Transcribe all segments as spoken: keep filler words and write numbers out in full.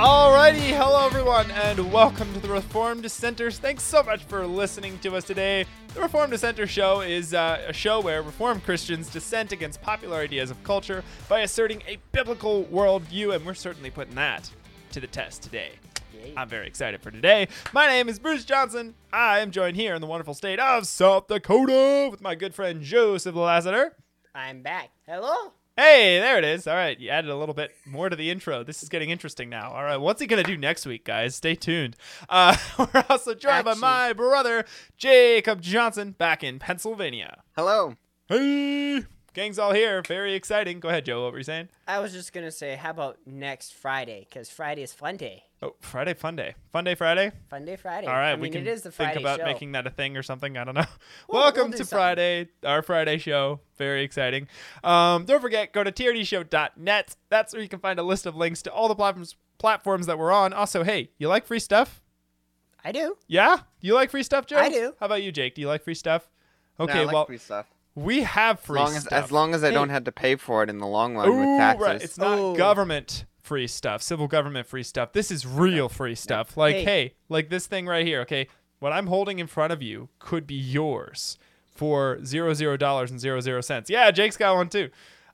Alrighty, hello everyone, and welcome to The Reformed Dissenters. Thanks so much for listening to us today. The Reformed Dissenter Show is uh, a show where Reformed Christians dissent against popular ideas of culture by asserting a biblical worldview, and we're certainly putting that to the test today. Yay. I'm very excited for today. My name is Bruce Johnson. I am joined here in the wonderful state of South Dakota with my good friend Joseph Lassiter. I'm back. Hello. Hey, there it is. All right, you added a little bit more to the intro. This is getting interesting now. All right, what's he going to do next week, guys? Stay tuned. Uh, we're also joined Action. by my brother, Jacob Johnson, back in Pennsylvania. Hello. Hey. Gang's all here. Very exciting. Go ahead, Joe. What were you saying? I was just going to say, how about next Friday? Because Friday is fun day. Oh, Friday fun day. Fun day Friday? Fun day Friday. All right, I mean, we can it is the Friday think about show. making that a thing or something. I don't know. We'll, Welcome we'll to something. Friday, our Friday show. Very exciting. Um, don't forget, go to T R D show dot net. That's where you can find a list of links to all the platforms platforms that we're on. Also, hey, you like free stuff? I do. Yeah? You like free stuff, Joe? I do. How about you, Jake? Do you like free stuff? Okay, no, I like well, free stuff. We have free as long as, stuff. As long as I hey. don't have to pay for it in the long run Ooh, with taxes. Right. It's not oh. government free stuff, civil government free stuff. This is real free stuff. Like, hey. hey, like this thing right here, okay? What I'm holding in front of you could be yours for zero, zero dollars and zero, zero cents. Yeah, Jake's got one too.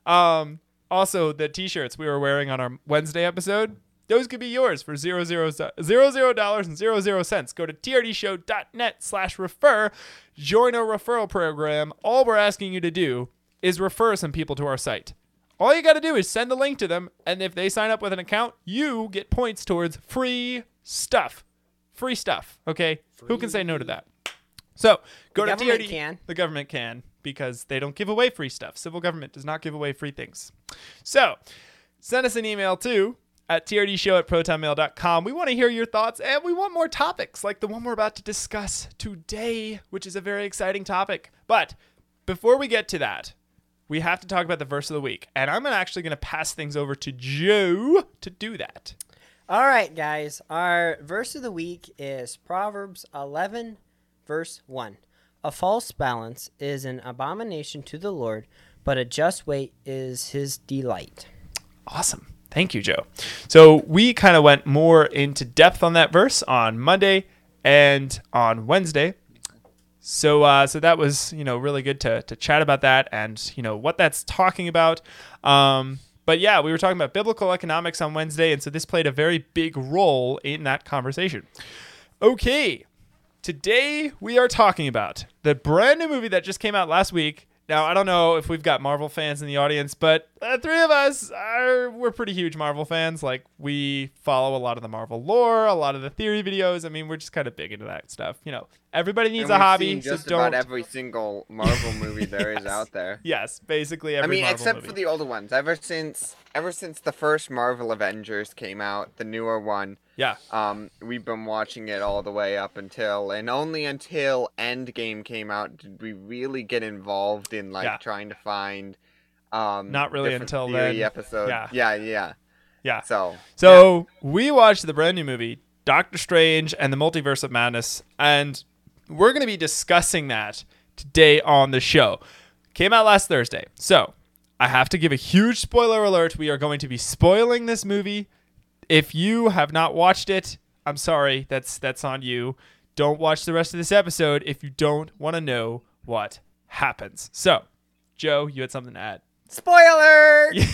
Um, also, the T-shirts we were wearing on our Wednesday episode, those could be yours for zero, zero, zero, zero dollars and zero, zero cents. Go to T R D show dot net slash refer. Join our referral program. All we're asking you to do is refer some people to our site. All you got to do is send the link to them, and if they sign up with an account, you get points towards free stuff. Free stuff, okay? Free. Who can say no to that? So, go the to T R D. Can. The government can, because they don't give away free stuff. Civil government does not give away free things. So, send us an email too at T R D show at proton mail dot com. We want to hear your thoughts, and we want more topics like the one we're about to discuss today, which is a very exciting topic. But before we get to that, we have to talk about the verse of the week, and I'm actually going to pass things over to Joe to do that. All right, guys. Our verse of the week is Proverbs eleven, verse one. A false balance is an abomination to the Lord, but a just weight is his delight. Awesome. Thank you, Joe. So we kind of went more into depth on that verse on Monday and on Wednesday. So uh, so that was, you know, really good to to chat about that and, you know, what that's talking about. Um, but, yeah, we were talking about biblical economics on Wednesday, and so this played a very big role in that conversation. Okay, today we are talking about the brand new movie that just came out last week. Now, I don't know if we've got Marvel fans in the audience, but uh, three of us, are we're pretty huge Marvel fans. Like, we follow a lot of the Marvel lore, a lot of the theory videos. I mean, we're just kind of big into that stuff. You know, everybody needs a hobby. Seen just so don't... about every single Marvel movie there yes. is out there. Yes, basically every I mean, Marvel except movie. For the older ones. Ever since ever since the first Marvel Avengers came out, the newer one. Yeah. Um, we've been watching it all the way up until, and only until Endgame came out did we really get involved in like yeah. trying to find. Um, Not really until then. Episode. Yeah. yeah, yeah, yeah. So, so yeah. we watched the brand new movie Doctor Strange and the Multiverse of Madness, and we're going to be discussing that today on the show. Came out last Thursday, so I have to give a huge spoiler alert. We are going to be spoiling this movie. If you have not watched it, I'm sorry. That's that's on you. Don't watch the rest of this episode if you don't want to know what happens. So, Joe, you had something to add. Spoiler! Yeah,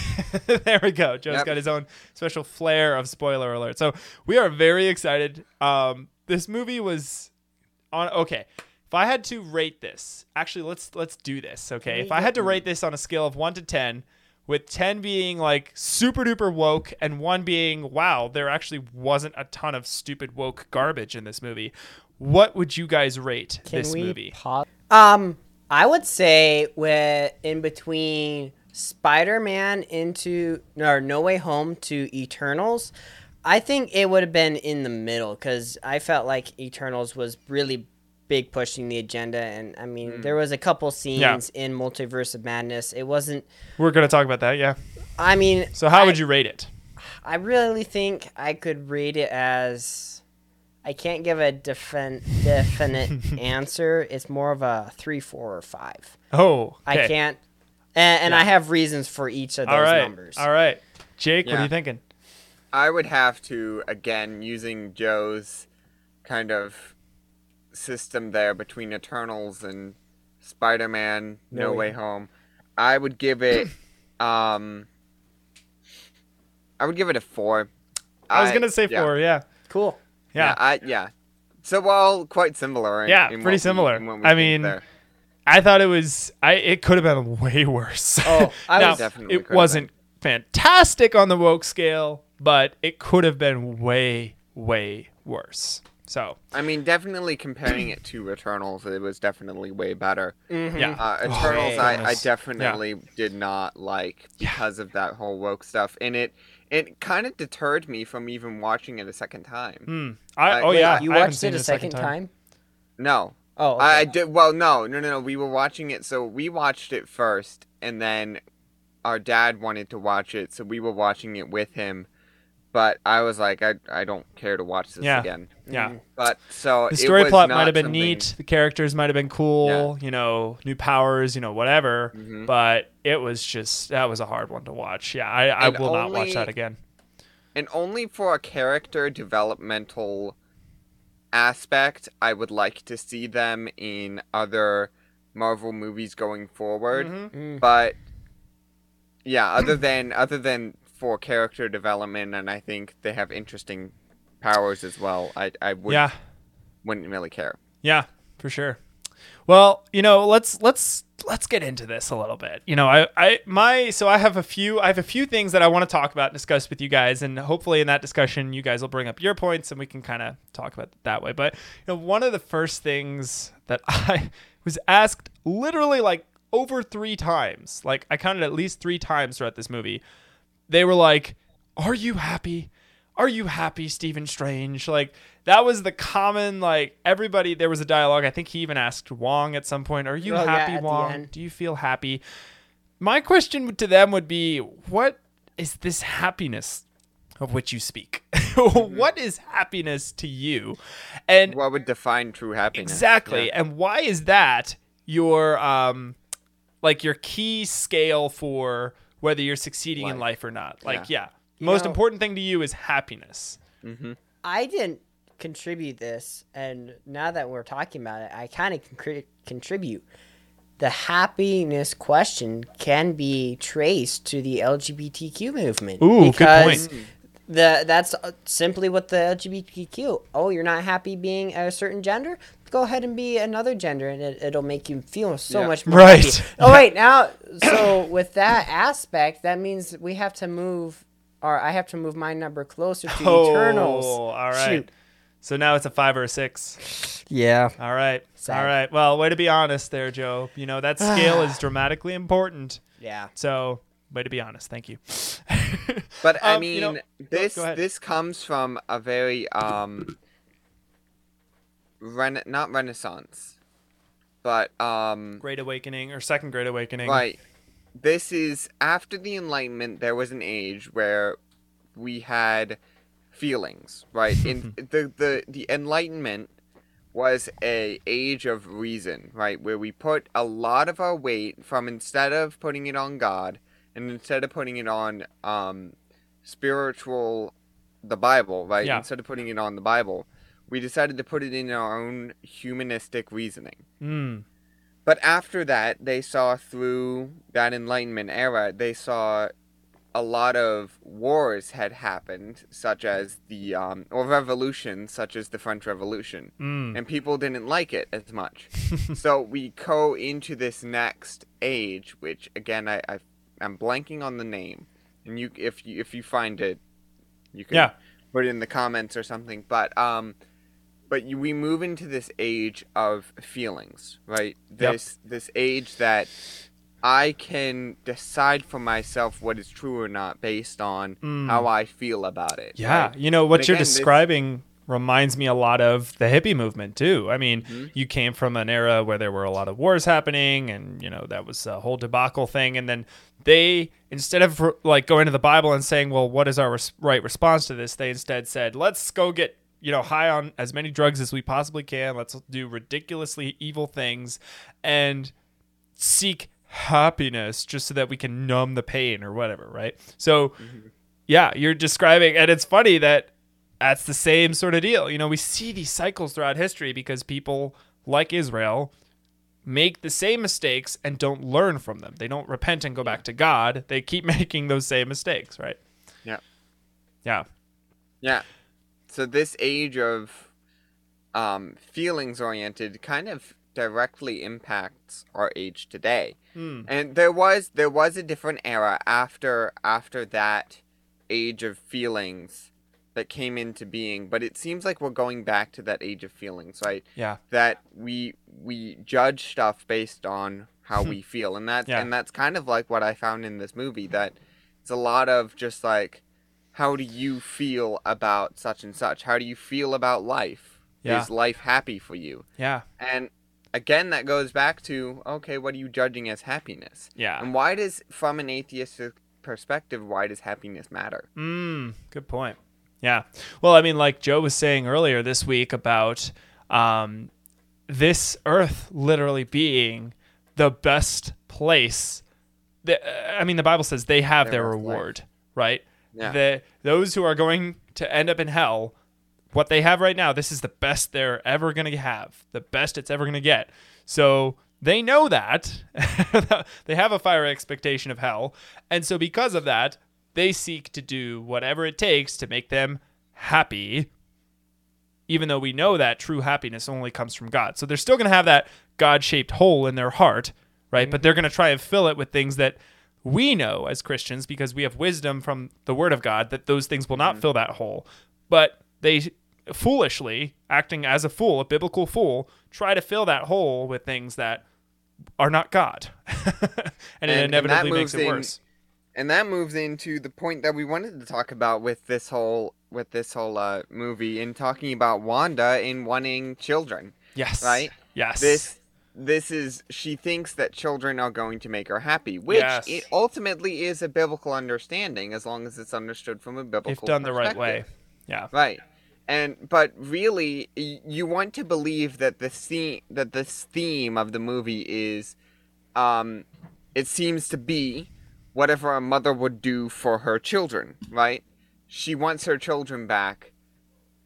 there we go. Joe's yep. got his own special flair of spoiler alert. So, we are very excited. Um, this movie was on... Okay, if I had to rate this... Actually, let's let's do this, okay? If I had to rate this on a scale of one to ten... with ten being like super duper woke and one being, wow, there actually wasn't a ton of stupid woke garbage in this movie. What would you guys rate Can this we movie? Pop- um, I would say with in between Spider-Man into or No Way Home to Eternals, I think it would have been in the middle because I felt like Eternals was really big pushing the agenda, and I mean mm. there was a couple scenes yeah. in Multiverse of Madness. It wasn't we're gonna talk about that yeah I mean so how I, would you rate it? I really think I could rate it as I can't give a defin- definite answer. It's more of a three, four, or five. Oh, okay. I can't and, and yeah. I have reasons for each of those all right. numbers. All right, Jake, yeah. what are you thinking? I would have to, again, using Joe's kind of system there between Eternals and Spider-Man, No, no Way. Way Home, I would give it, um, I would give it a four. I was going to say yeah. four, yeah. Cool. Yeah. Yeah, I, yeah. So we're all quite similar. In, yeah, in pretty similar. We, I mean, there. I thought it was, I it could have been way worse. Oh, I now, was definitely it wasn't been. fantastic on the woke scale, but it could have been way, way worse. So I mean, definitely comparing it to Eternals, it was definitely way better. Mm-hmm. Yeah, uh, Eternals, oh, I, I definitely yeah. did not like because yeah. of that whole woke stuff, and it it kind of deterred me from even watching it a second time. Mm. I, uh, oh wait, yeah, you I watched it a second, second time? time? No. Oh, okay. I, I did. Well, no, no, no, no. We were watching it, so we watched it first, and then our dad wanted to watch it, so we were watching it with him. But I was like, I I don't care to watch this yeah. again. Yeah. But so the story it was plot might have been something... neat. The characters might have been cool. Yeah. You know, new powers. You know, whatever. Mm-hmm. But it was just that was a hard one to watch. Yeah, I, I will only, not watch that again. And only for a character developmental aspect, I would like to see them in other Marvel movies going forward. Mm-hmm. But yeah, other than other than. for character development, and I think they have interesting powers as well. I I wouldn't, yeah. wouldn't really care. Yeah, for sure. Well, you know, let's let's let's get into this a little bit. You know, I, I my so I have a few I have a few things that I want to talk about and discuss with you guys, and hopefully in that discussion you guys will bring up your points and we can kind of talk about it that way. But you know, one of the first things that I was asked literally like over three times, like I counted at least three times throughout this movie. They were like, are you happy? Are you happy, Stephen Strange? Like, that was the common, like, everybody, there was a dialogue. I think he even asked Wong at some point, are you oh, happy, yeah, Wong? Do you feel happy? My question to them would be, what is this happiness of which you speak? Mm-hmm. What is happiness to you? And what would define true happiness? Exactly. Yeah. And why is that your, um, like, your key scale for... whether you're succeeding life. in life or not. Like, yeah. yeah. Most know, important thing to you is happiness. Mm-hmm. I didn't contribute this, and now that we're talking about it, I kind of con- contribute. The happiness question can be traced to the L G B T Q movement. Ooh, good point. The, that's simply what the L G B T Q. Oh, you're not happy being a certain gender? Go ahead and be another gender, and it, it'll make you feel so yeah. much more right. happy. Oh, yeah. wait, now, so with that aspect, that means we have to move, or I have to move my number closer to oh, Eternals. Oh, all right. Shoot. So now it's a five or a six. Yeah. All right. Sad. All right. Well, way to be honest there, Joe. You know, that scale is dramatically important. Yeah. So... way to be honest. Thank you. But I um, mean, you know, this this comes from a very um, rena- not Renaissance, but um, Great Awakening or Second Great Awakening. Right. This is after the Enlightenment. There was an age where we had feelings. Right. In the the the Enlightenment was a age of reason. Right, where we put a lot of our weight from instead of putting it on God. And instead of putting it on um, spiritual, the Bible, right? Yeah. Instead of putting it on the Bible, we decided to put it in our own humanistic reasoning. Mm. But after that, they saw through that Enlightenment era, they saw a lot of wars had happened, such as the, um, or revolutions, such as the French Revolution. Mm. And people didn't like it as much. So we go into this next age, which, again, I, I I'm blanking on the name, and you if you if you find it, you can yeah. put it in the comments or something. But um, but you, we move into this age of feelings, right? This yep. this age that I can decide for myself what is true or not based on mm. how I feel about it. Yeah, right? You know what but you're again, describing. This- reminds me a lot of the hippie movement too. I mean, mm-hmm. you came from an era where there were a lot of wars happening, and you know that was a whole debacle thing. And then they, instead of like going to the Bible and saying, "Well, what is our res- right response to this?" they instead said, "Let's go get you know high on as many drugs as we possibly can. Let's do ridiculously evil things, and seek happiness just so that we can numb the pain or whatever." Right? So. Mm-hmm. yeah, you're describing, and it's funny that that's the same sort of deal. You know, we see these cycles throughout history because people like Israel make the same mistakes and don't learn from them. They don't repent and go back to God. They keep making those same mistakes, right? Yeah. Yeah. Yeah. So this age of um, feelings-oriented kind of directly impacts our age today. Mm. And there was there was a different era after after that age of feelings that came into being, but it seems like we're going back to that age of feelings, right? Yeah. That we we judge stuff based on how we feel, and that's yeah. and that's kind of like what I found in this movie, that it's a lot of just like, how do you feel about such and such? How do you feel about life? Yeah. Is life happy for you? Yeah. And again, that goes back to, okay, what are you judging as happiness? Yeah. And why does, from an atheistic perspective, why does happiness matter? Mm, good point. Yeah. Well, I mean, like Joe was saying earlier this week about um, this earth literally being the best place. That, uh, I mean, the Bible says they have their, their reward, life. Right? Yeah. The, those who are going to end up in hell, what they have right now, this is the best they're ever going to have, the best it's ever going to get. So they know that. They have a fiery expectation of hell. And so because of that, they seek to do whatever it takes to make them happy, even though we know that true happiness only comes from God. So they're still going to have that God-shaped hole in their heart, right? Mm-hmm. But they're going to try and fill it with things that we know as Christians, because we have wisdom from the Word of God, that those things will not mm-hmm. fill that hole. But they foolishly, acting as a fool, a biblical fool, try to fill that hole with things that are not God. and, and it inevitably and makes it in- worse. And that moves into the point that we wanted to talk about with this whole with this whole uh, movie, in talking about Wanda in wanting children. Yes. Right? Yes. This this is, she thinks that children are going to make her happy, which yes. it ultimately is a biblical understanding, as long as it's understood from a biblical perspective. If done the right way. Yeah. Right. And but really, you want to believe that the theme, that this theme of the movie is, um, it seems to be, whatever a mother would do for her children, right? She wants her children back,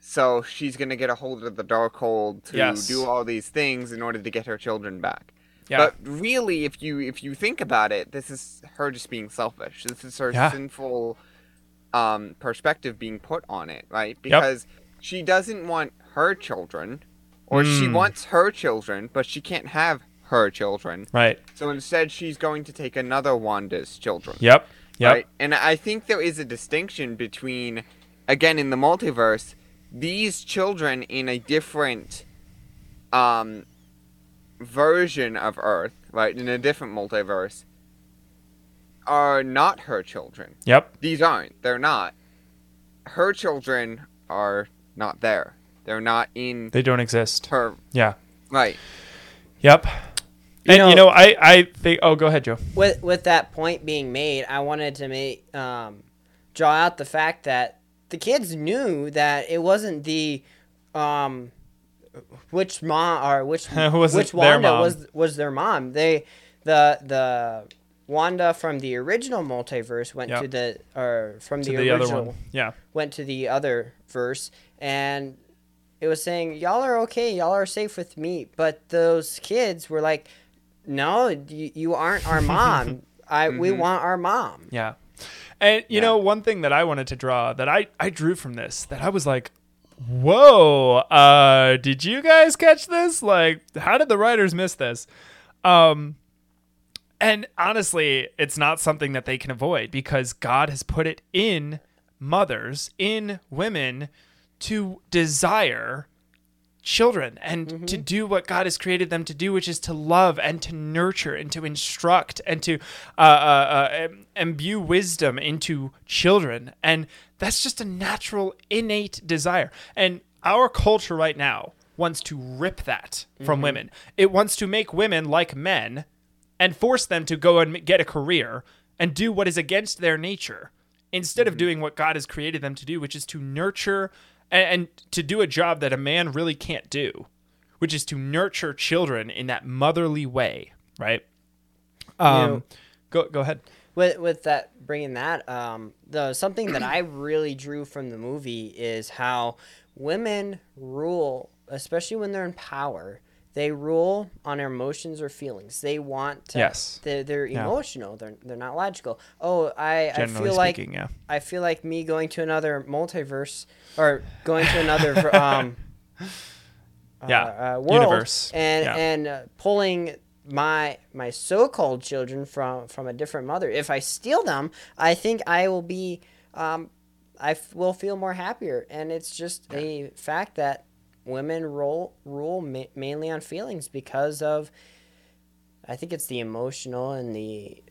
so she's going to get a hold of the Darkhold to yes. do all these things in order to get her children back. Yeah. But really, if you if you think about it, this is her just being selfish. This is her yeah. sinful um, perspective being put on it, right? Because yep. she doesn't want her children, or mm. she wants her children, but she can't have her children. Right. So instead, she's going to take another Wanda's children. Yep. Yep. Right? And I think there is a distinction between, again, in the multiverse, these children in a different um, version of Earth, right, in a different multiverse, are not her children. Yep. These aren't. They're not. Her children are not there. They're not in... They don't exist. Her. Yeah. Right. Yep. You and, know, you know, I, I think... Oh, go ahead, Joe. With with that point being made, I wanted to make um, draw out the fact that the kids knew that it wasn't the... Um, which mom... Or which, which Wanda was was their mom. They the the Wanda from the original multiverse went yep. to the... Or from the, the original... Other one. Yeah. Went to the other verse, and... It was saying, y'all are okay, y'all are safe with me. But those kids were like, no, you, you aren't our mom. I mm-hmm. We want our mom. Yeah. And, you yeah. know, one thing that I wanted to draw that I, I drew from this, that I was like, whoa, uh, did you guys catch this? Like, how did the writers miss this? Um, and honestly, it's not something that they can avoid, because God has put it in mothers, in women, to desire children and mm-hmm. to do what God has created them to do, which is to love and to nurture and to instruct and to uh, uh, uh, imbue wisdom into children. And that's just a natural, innate desire. And our culture right now wants to rip that mm-hmm. from women. It wants to make women like men and force them to go and get a career and do what is against their nature, instead mm-hmm. of doing what God has created them to do, which is to nurture and to do a job that a man really can't do, which is to nurture children in that motherly way, right? Um, you know, go go ahead. with with that bringing that um, the something that I really drew from the movie is how women rule, especially when they're in power. They rule on emotions or feelings. They want to. Yes. They're, they're yeah. emotional. They're they're not logical. Oh, I, I feel speaking, like yeah. I feel like me going to another multiverse or going to another um, yeah uh, uh, world universe and yeah. and uh, pulling my my so-called children from from a different mother. If I steal them, I think I will be um, I f- will feel more happier. And it's just yeah. a fact that. Women rule, rule ma- mainly on feelings because of, I think it's the emotional and the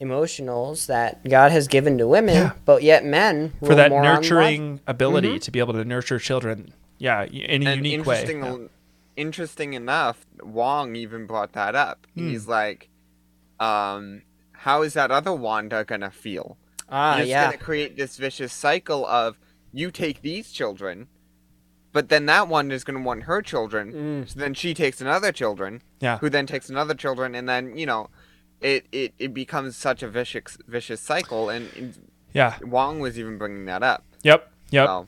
emotionals that God has given to women, yeah. but yet men rule for that more nurturing ability mm-hmm. to be able to nurture children, yeah, in a and unique interesting, way. Yeah. Interesting enough, Wong even brought that up. Mm. He's like, um, "How is that other Wanda gonna feel? Ah, and it's yeah. gonna create this vicious cycle of you take these children." But then that one is going to want her children. Mm. So then she takes another children, yeah. who then takes another children. And then, you know, it, it, it becomes such a vicious vicious cycle. And, and yeah. Wong was even bringing that up. Yep. Yep. So.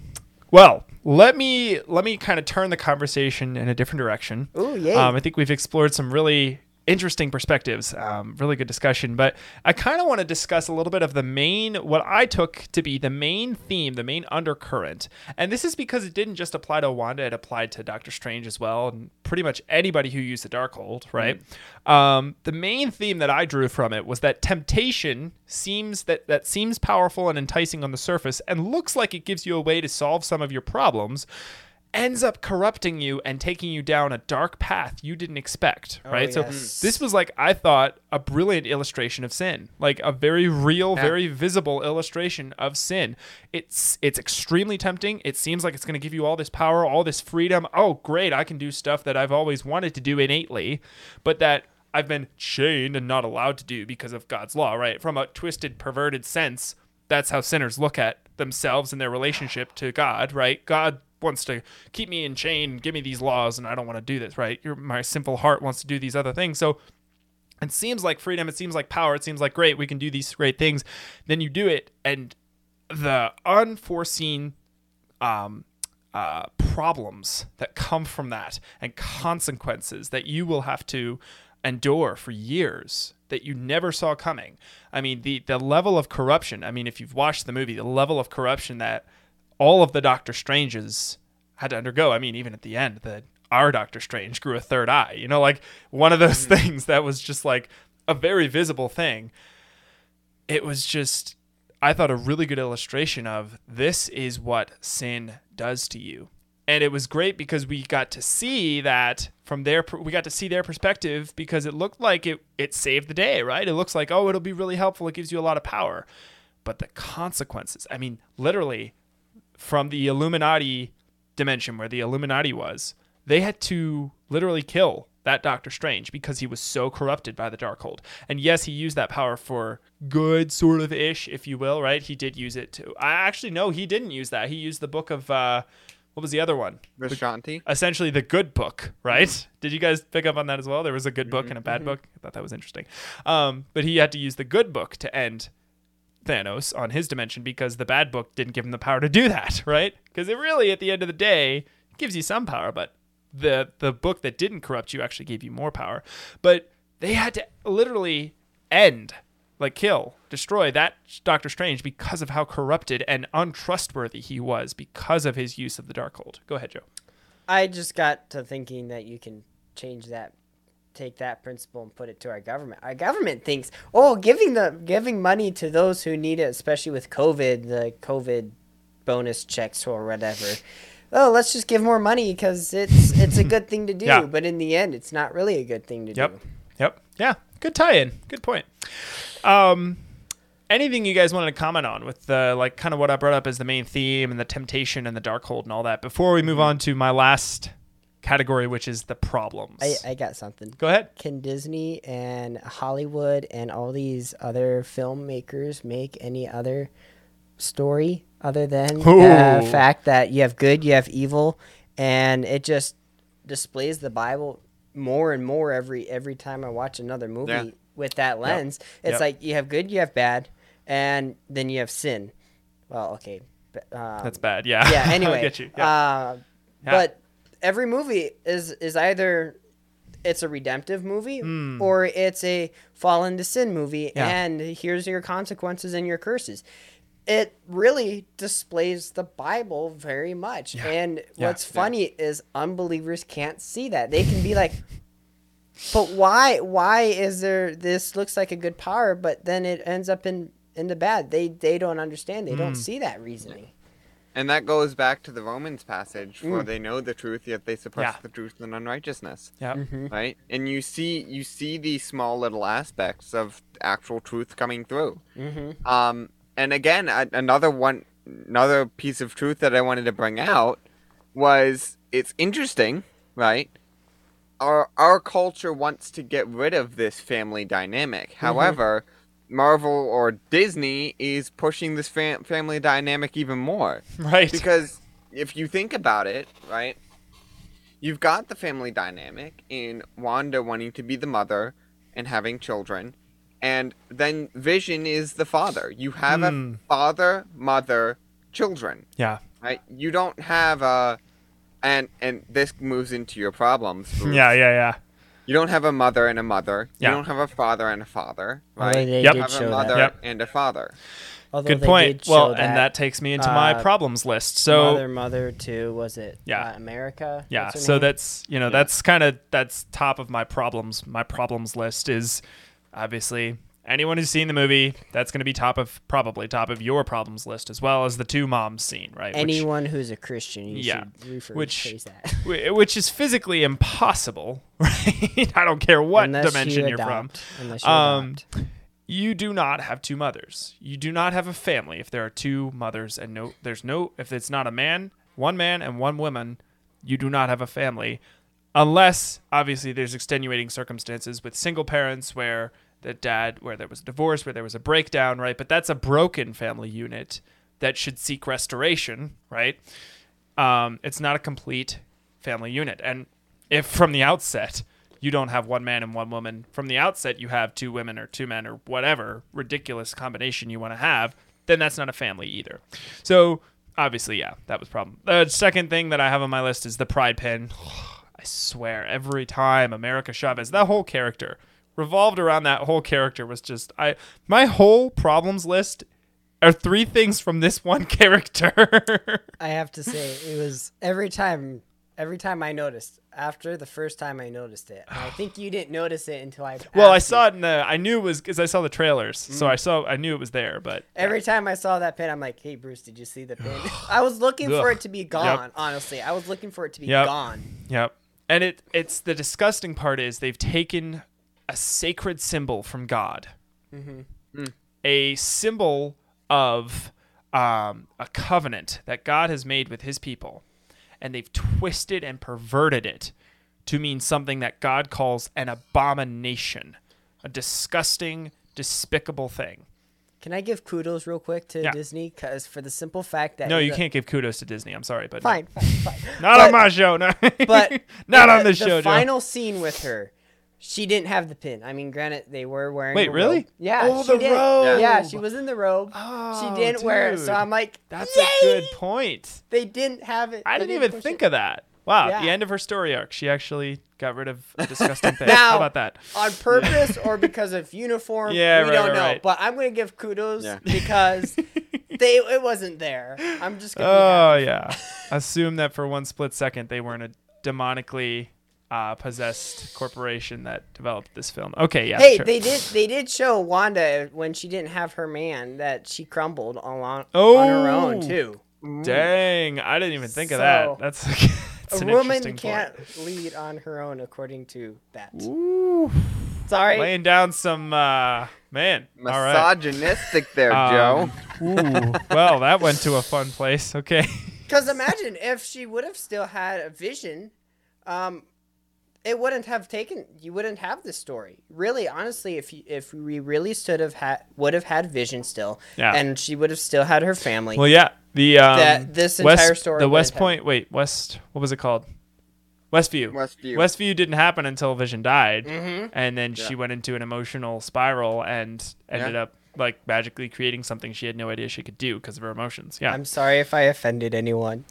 Well, let me let me kind of turn the conversation in a different direction. Oh, yeah. Um, I think we've explored some really interesting perspectives. Um, really good discussion. But I kind of want to discuss a little bit of the main, what I took to be the main theme, the main undercurrent. And this is because it didn't just apply to Wanda, it applied to Doctor Strange as well, and pretty much anybody who used the Darkhold, right? Mm-hmm. Um, the main theme that I drew from it was that temptation seems that, that seems powerful and enticing on the surface and looks like it gives you a way to solve some of your problems, ends up corrupting you and taking you down a dark path you didn't expect, right? Oh, yes. So this was like, I thought, a brilliant illustration of sin, like a very real, yeah. very visible illustration of sin. It's it's extremely tempting. It seems like it's going to give you all this power, all this freedom. Oh, great, I can do stuff that I've always wanted to do innately, but that I've been chained and not allowed to do because of God's law, right? From a twisted, perverted sense, that's how sinners look at themselves and their relationship to God, right? God wants to keep me in chain, give me these laws, and I don't want to do this, right? Your, my simple heart wants to do these other things. So it seems like freedom, it seems like power, it seems like, great, we can do these great things. Then you do it, and the unforeseen um, uh, problems that come from that and consequences that you will have to endure for years that you never saw coming. I mean, the the level of corruption, I mean, if you've watched the movie, the level of corruption that all of the Doctor Stranges had to undergo. I mean, even at the end, the, our Doctor Strange grew a third eye. You know, like one of those mm-hmm. things that was just like a very visible thing. It was just, I thought, a really good illustration of this is what sin does to you. And it was great because we got to see that from their, we got to see their perspective because it looked like it, it saved the day, right? It looks like, oh, it'll be really helpful. It gives you a lot of power. But the consequences, I mean, literally, from the Illuminati dimension where the Illuminati was, they had to literally kill that Doctor Strange because he was so corrupted by the Darkhold. And yes, he used that power for good, sort of ish, if you will, right? He did use it to. I actually, no, he didn't use that. He used the book of, uh, what was the other one? Vishanti. Essentially the good book, right? Mm-hmm. Did you guys pick up on that as well? There was a good book mm-hmm. and a bad mm-hmm. book. I thought that was interesting. Um, but he had to use the good book to end Thanos on his dimension because the bad book didn't give him the power to do that, right? Because it really, at the end of the day, gives you some power, but the the book that didn't corrupt you actually gave you more power. But they had to literally end, like kill, destroy that Doctor Strange because of how corrupted and untrustworthy he was because of his use of the Darkhold. Go ahead, Joe. I just got to thinking that you can change that, take that principle and put it to our government. Our government thinks, oh, giving the giving money to those who need it, especially with COVID, the COVID bonus checks or whatever. Oh, let's just give more money because it's it's a good thing to do. Yeah. But in the end, it's not really a good thing to yep. do. Yep. Yeah. Good tie-in. Good point. Um, anything you guys wanted to comment on with the, like, kind of what I brought up as the main theme and the temptation and the Darkhold and all that before we move on to my last category, which is the problems. I, I got something. Go ahead. Can Disney and Hollywood and all these other filmmakers make any other story other than Ooh. the fact that you have good, you have evil, and it just displays the Bible more and more every every time I watch another movie yeah. with that lens. Yep. It's yep. like you have good, you have bad, and then you have sin. Well, okay. Um, That's bad, yeah. Yeah, anyway. I get you. Yeah. Uh, yeah. But every movie is, is either... it's a redemptive movie mm. or it's a fall into sin movie yeah. and here's your consequences and your curses. It really displays the Bible very much. Yeah. And yeah. what's funny yeah. is unbelievers can't see that. They can be like, but why, why is there, this looks like a good power, but then it ends up in, in the bad. They, they don't understand. They mm. don't see that reasoning. Yeah. And that goes back to the Romans passage, mm. where they know the truth, yet they suppress yeah. the truth in unrighteousness. Yeah. Mm-hmm. Right? And you see you see these small little aspects of actual truth coming through. Mm-hmm. Um, and again, I, another one, another piece of truth that I wanted to bring out was, it's interesting, right? Our, our culture wants to get rid of this family dynamic. Mm-hmm. However... Marvel or Disney is pushing this fam- family dynamic even more. Right. Because if you think about it, right, you've got the family dynamic in Wanda wanting to be the mother and having children, and then Vision is the father. You have mm. a father, mother, children. Yeah. Right? You don't have a... And, and this moves into your problems. yeah, yeah, yeah. You don't have a mother and a mother. Yeah. You don't have a father and a father, right? Although they yep. did have show a mother that. And a father. Although Good point. Well, that, and that takes me into uh, my problems list. So mother, mother to was it? Yeah, uh, America. Yeah. So name? that's you know yeah. that's kind of that's top of my problems. My problems list is obviously anyone who's seen the movie. That's going to be top of probably top of your problems list, as well as the two moms scene, right? Anyone which, who's a Christian, you yeah, should refer which to that. Which is physically impossible. Right? I don't care what Unless dimension you adopt. You're from. Unless you um, adopt. You do not have two mothers. You do not have a family if there are two mothers and no, there's no, if it's not a man, one man and one woman, you do not have a family. Unless, obviously, there's extenuating circumstances with single parents where the dad, where there was a divorce, where there was a breakdown, right? But that's a broken family unit that should seek restoration, right? Um, it's not a complete family unit. And if from the outset you don't have one man and one woman, from the outset you have two women or two men or whatever ridiculous combination you want to have, then that's not a family either. So obviously, yeah, that was a problem. The second thing that I have on my list is the pride pin. Oh, I swear, every time America Chavez, that whole character, revolved around that whole character was just, I my whole problems list are three things from this one character. I have to say, it was every time... Every time I noticed, after the first time I noticed it, and I think you didn't notice it until I. Well, I saw it in the. I knew it was because I saw the trailers, mm-hmm. so I saw. I knew it was there, but yeah. every time I saw that pin, I'm like, "Hey, Bruce, did you see the pin?" I was looking for it to be gone. Yep. Honestly, I was looking for it to be yep. gone. Yep. And it it's the disgusting part is they've taken a sacred symbol from God, mm-hmm. mm. a symbol of um, a covenant that God has made with His people. And they've twisted and perverted it to mean something that God calls an abomination, a disgusting, despicable thing. Can I give kudos real quick to yeah. Disney? Because for the simple fact that... No, you a, can't give kudos to Disney. I'm sorry, but... Fine, no. fine, fine. Not but, on my show, no. But... Not the, on this the show, The final Joe. Scene with her, she didn't have the pin. I mean, granted, they were wearing... Wait, really? Robe. Yeah, oh, she the did. Robe. Yeah, she was in the robe. Oh, she didn't dude. wear it, so I'm like, that's yay! A good point. They didn't have it. I didn't, didn't even think it. Of that. Wow, yeah. The end of her story arc, she actually got rid of a disgusting thing. Now, how about that? On purpose yeah. or because of uniform, yeah, we right, don't right, know. Right. But I'm going to give kudos yeah. because... They, it wasn't there. I'm just going to Oh, yeah. Assume that for one split second they weren't a demonically... Uh, possessed corporation that developed this film. Okay, yeah. Hey, sure. they did they did show Wanda when she didn't have her man that she crumbled along oh, on her own too. Dang, I didn't even think so, of that. That's, that's a an woman can't point. Lead on her own, according to that. Ooh, sorry, laying down some uh, man. Misogynistic right. there, um, Joe. Ooh, well, that went to a fun place. Okay. Because imagine if she would have still had a vision. Um, It wouldn't have taken. You wouldn't have this story, really. Honestly, if you, if we really should have had, would have had Vision still, yeah. and she would have still had her family. Well, yeah, the um, that this West, entire story. The West Point. Happened. Wait, West. What was it called? Westview. Westview. Westview didn't happen until Vision died, mm-hmm. and then yeah. she went into an emotional spiral and ended yeah. up like magically creating something she had no idea she could do because of her emotions. Yeah. I'm sorry if I offended anyone.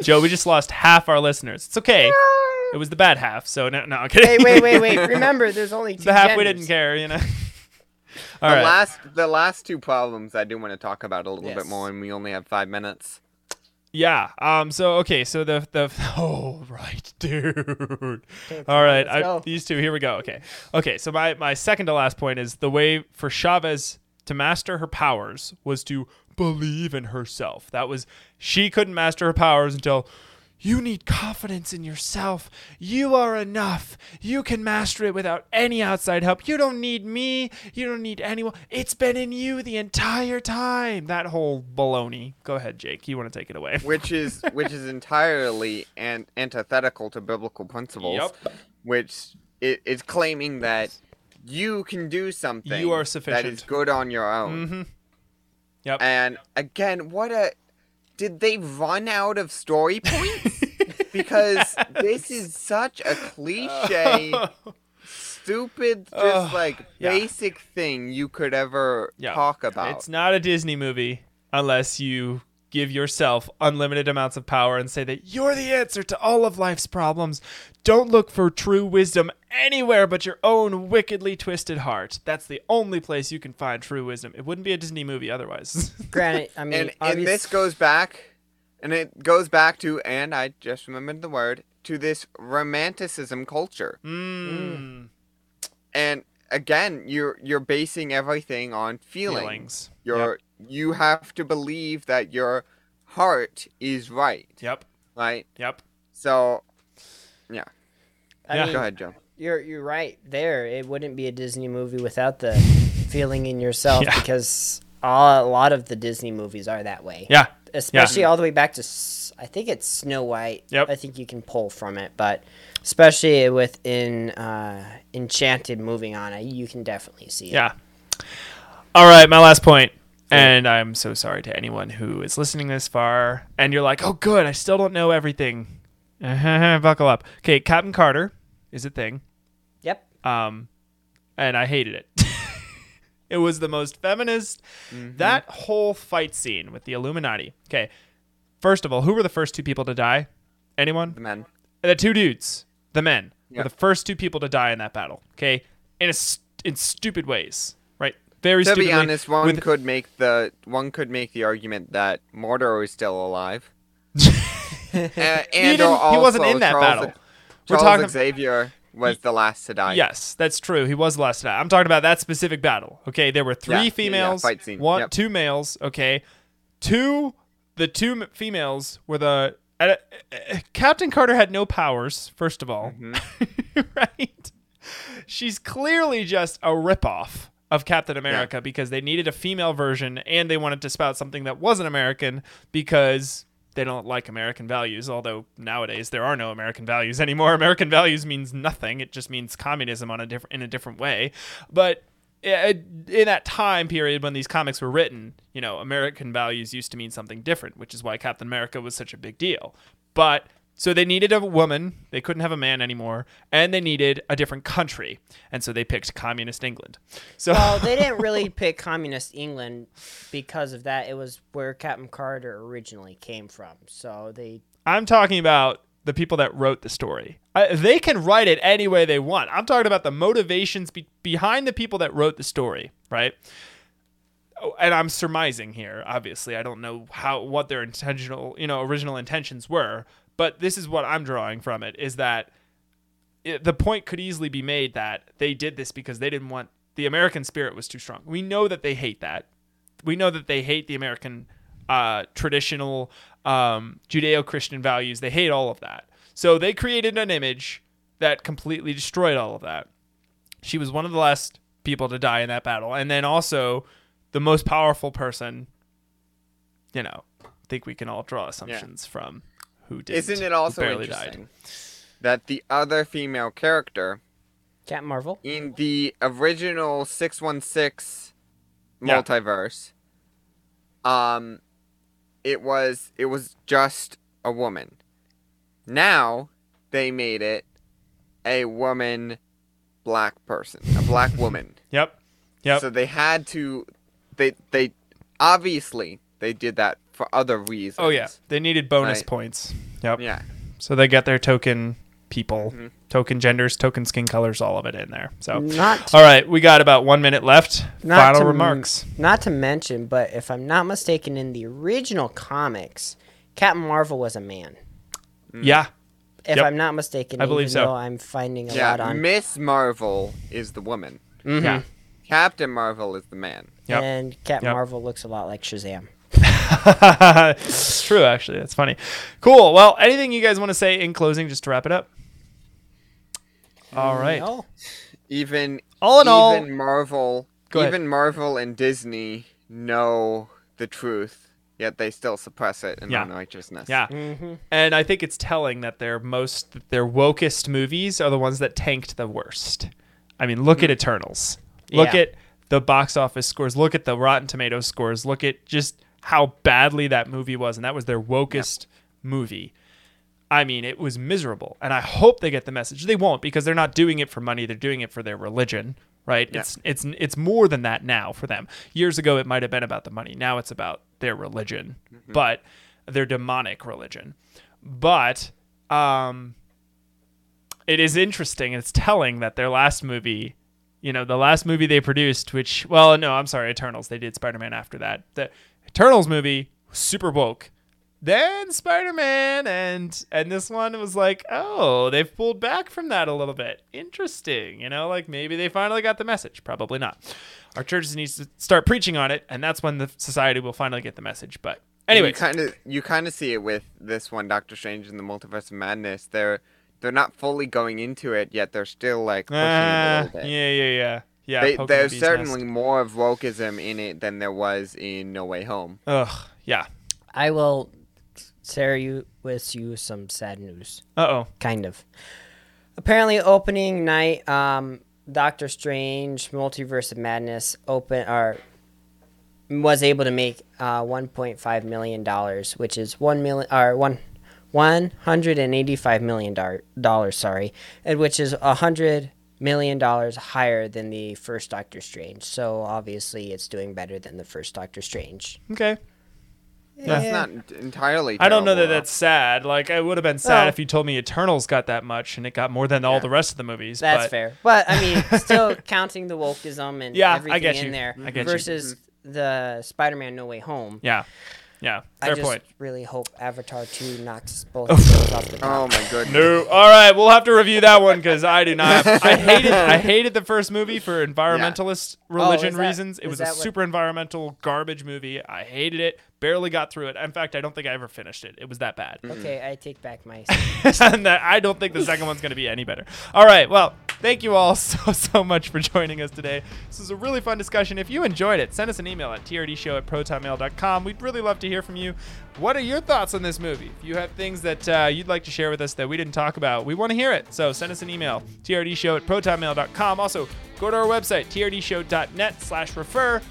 Joe, we just lost half our listeners. It's okay. Yeah. It was the bad half, so no, no, I'm kidding. Hey, wait, wait, wait. Remember, there's only two. The half genders. We didn't care, you know. All the right. last, the last two problems I do want to talk about a little yes. bit more, and we only have five minutes. Yeah. Um. So okay. So the the oh right, dude. All right. I, these two. Here we go. Okay. Okay. So my my second to last point is the way for Chavez to master her powers was to believe in herself. That was she couldn't master her powers until. You need confidence in yourself. You are enough. You can master it without any outside help. You don't need me. You don't need anyone. It's been in you the entire time. That whole baloney. Go ahead, Jake. You want to take it away. Which is which is entirely an- antithetical to biblical principles, yep. which it, it's claiming that you can do something you are sufficient. That is good on your own. Mm-hmm. Yep. And again, what a... Did they run out of story points? Because yes. this is such a cliche, oh. stupid, just oh. like yeah. basic thing you could ever yeah. talk about. It's not a Disney movie unless you give yourself unlimited amounts of power and say that you're the answer to all of life's problems. Don't look for true wisdom anywhere but your own wickedly twisted heart. That's the only place you can find true wisdom. It wouldn't be a Disney movie otherwise. Granted, I mean, and, and this goes back, and it goes back to, and I just remembered the word, to this romanticism culture. Mm. And again, you're you're basing everything on feelings. feelings. You're yep. you have to believe that your heart is right. Yep. Right. Yep. So, yeah. I yeah. mean, go ahead, Joe. You're you're right there. It wouldn't be a Disney movie without the feeling in yourself yeah. because all, a lot of the Disney movies are that way. Yeah. Especially yeah. all the way back to, I think it's Snow White. Yep. I think you can pull from it, but especially within uh, Enchanted moving on, you can definitely see it. Yeah. All right, my last point. And I'm so sorry to anyone who is listening this far. And you're like, oh, good, I still don't know everything. Buckle up. Okay, Captain Carter is a thing. Yep. Um, and I hated it. It was the most feminist. Mm-hmm. That whole fight scene with the Illuminati. Okay. First of all, who were the first two people to die? Anyone? The men. The two dudes. The men yep. were the first two people to die in that battle. Okay. In a st- in stupid ways. Right. Very stupid. To be honest, one with... could make the one could make the argument that Mordor is still alive. and and he, also, he wasn't in that Charles battle. We're Charles talking Xavier. Was the last to die. Yes, that's true. He was the last to die. I'm talking about that specific battle. Okay, there were three yeah, females, yeah, yeah, one, yep. two males, okay. Two, the two females were the... Uh, uh, Captain Carter had no powers, first of all. Mm-hmm. Right? She's clearly just a ripoff of Captain America yeah. because they needed a female version and they wanted to spout something that wasn't American because... They don't like American values, although nowadays there are no American values anymore. American values means nothing. It just means communism on a diff- in a different way. But in that time period when these comics were written, you know, American values used to mean something different, which is why Captain America was such a big deal. But so they needed a woman. They couldn't have a man anymore. And they needed a different country. And so they picked communist England. So well, they didn't really pick communist England because of that. It was where Captain Carter originally came from. So they. I'm talking about the people that wrote the story. I, they can write it any way they want. I'm talking about the motivations be- behind the people that wrote the story, right? And I'm surmising here, obviously. I don't know how what their intentional, you know, original intentions were. But this is what I'm drawing from it, is that it, the point could easily be made that they did this because they didn't want – the American spirit was too strong. We know that they hate that. We know that they hate the American uh, traditional um, Judeo-Christian values. They hate all of that. So they created an image that completely destroyed all of that. She was one of the last people to die in that battle. And then also the most powerful person, you know, I think we can all draw assumptions yeah. from – Who Isn't it also interesting died. that the other female character, Captain Marvel, in the original six one six yeah. multiverse, um, it was it was just a woman. Now they made it a woman, black person, a black woman. Yep. Yep. So they had to, they they obviously they did that for other reasons. Oh yeah, they needed bonus right? points. Yep. Yeah. So they got their token people, mm-hmm. token genders, token skin colors, all of it in there. So not to, all right, we got about one minute left. Final to, remarks. Not to mention, but if I'm not mistaken, in the original comics, Captain Marvel was a man. Mm. Yeah. If yep. I'm not mistaken, I believe even so. Though I'm finding a yeah, lot on Miss Marvel is the woman. Mm-hmm. Yeah. Captain Marvel is the man. Yep. And Captain yep. Marvel looks a lot like Shazam. It's true, actually. That's funny. Cool. Well, anything you guys want to say in closing just to wrap it up? All right. No. Even all in all, even Marvel, even Marvel and Disney know the truth. Yet they still suppress it in yeah. unrighteousness. Yeah, mm-hmm. And I think it's telling that their most, their wokest movies are the ones that tanked the worst. I mean, look mm-hmm. at Eternals. Look yeah. at the box office scores. Look at the Rotten Tomatoes scores. Look at just how badly that movie was, and that was their wokest yeah. movie. I mean, it was miserable, and I hope they get the message. They won't, because they're not doing it for money. They're doing it for their religion. Right. Yeah. It's it's it's more than that now for them. Years ago, it might have been about the money. Now it's about their religion, mm-hmm. but their demonic religion. But um, it is interesting. It's telling that their last movie, you know, the last movie they produced, which, well, no, I'm sorry, Eternals. They did Spider-Man after that. The Eternals movie, super woke. Then Spider-Man and and this one was like, oh, they've pulled back from that a little bit. Interesting. You know, like maybe they finally got the message. Probably not. Our churches need to start preaching on it, and that's when the society will finally get the message. But anyway, you kind of you kind of see it with this one, Doctor Strange and the Multiverse of Madness. They're they're not fully going into it yet. They're still like pushing uh, it a little bit. Yeah, yeah, yeah. Yeah, they, there's certainly nest. more of wokeism in it than there was in No Way Home. Ugh. Yeah. I will. Share you with you some sad news. Uh-oh. Kind of. Apparently opening night, um, Doctor Strange, Multiverse of Madness, open or was able to make uh one point five million dollars, which is one million or one one hundred and eighty five million dollars, sorry, and which is a hundred million dollars higher than the first Doctor Strange. So obviously it's doing better than the first Doctor Strange. Okay. That's yeah. not entirely terrible. I don't know that that's sad. Like, it would have been sad well, if you told me Eternals got that much and it got more than yeah. all the rest of the movies. That's but. fair. But, I mean, still counting the wokeism and yeah, everything I get you. in there I get versus you. the Spider-Man No Way Home. Yeah. Yeah. Fair I just point. really hope Avatar two knocks both of those off the top. Oh, my goodness. No. All right. We'll have to review that one because I do not. I hated I hated the first movie for environmentalist yeah. religion oh, that, reasons. It was a super what? environmental garbage movie. I hated it. Barely got through it. In fact, I don't think I ever finished it. It was that bad. Okay, I take back my... and that, I don't think the second one's going to be any better. All right, well, thank you all so, so much for joining us today. This was a really fun discussion. If you enjoyed it, send us an email at T R D show at proton mail dot com. We'd really love to hear from you. What are your thoughts on this movie? If you have things that uh, you'd like to share with us that we didn't talk about, we want to hear it. So send us an email, T R D show at proton mail dot com. Also, go to our website, T R D show dot net slash refer.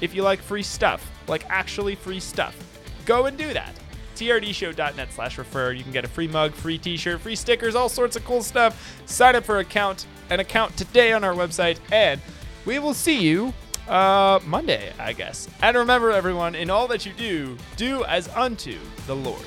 If you like free stuff, like actually free stuff, go and do that. T R D show dot net slash refer. You can get a free mug, free t-shirt, free stickers, all sorts of cool stuff. Sign up for account, an account today on our website, and we will see you uh, Monday, I guess. And remember, everyone, in all that you do, do as unto the Lord.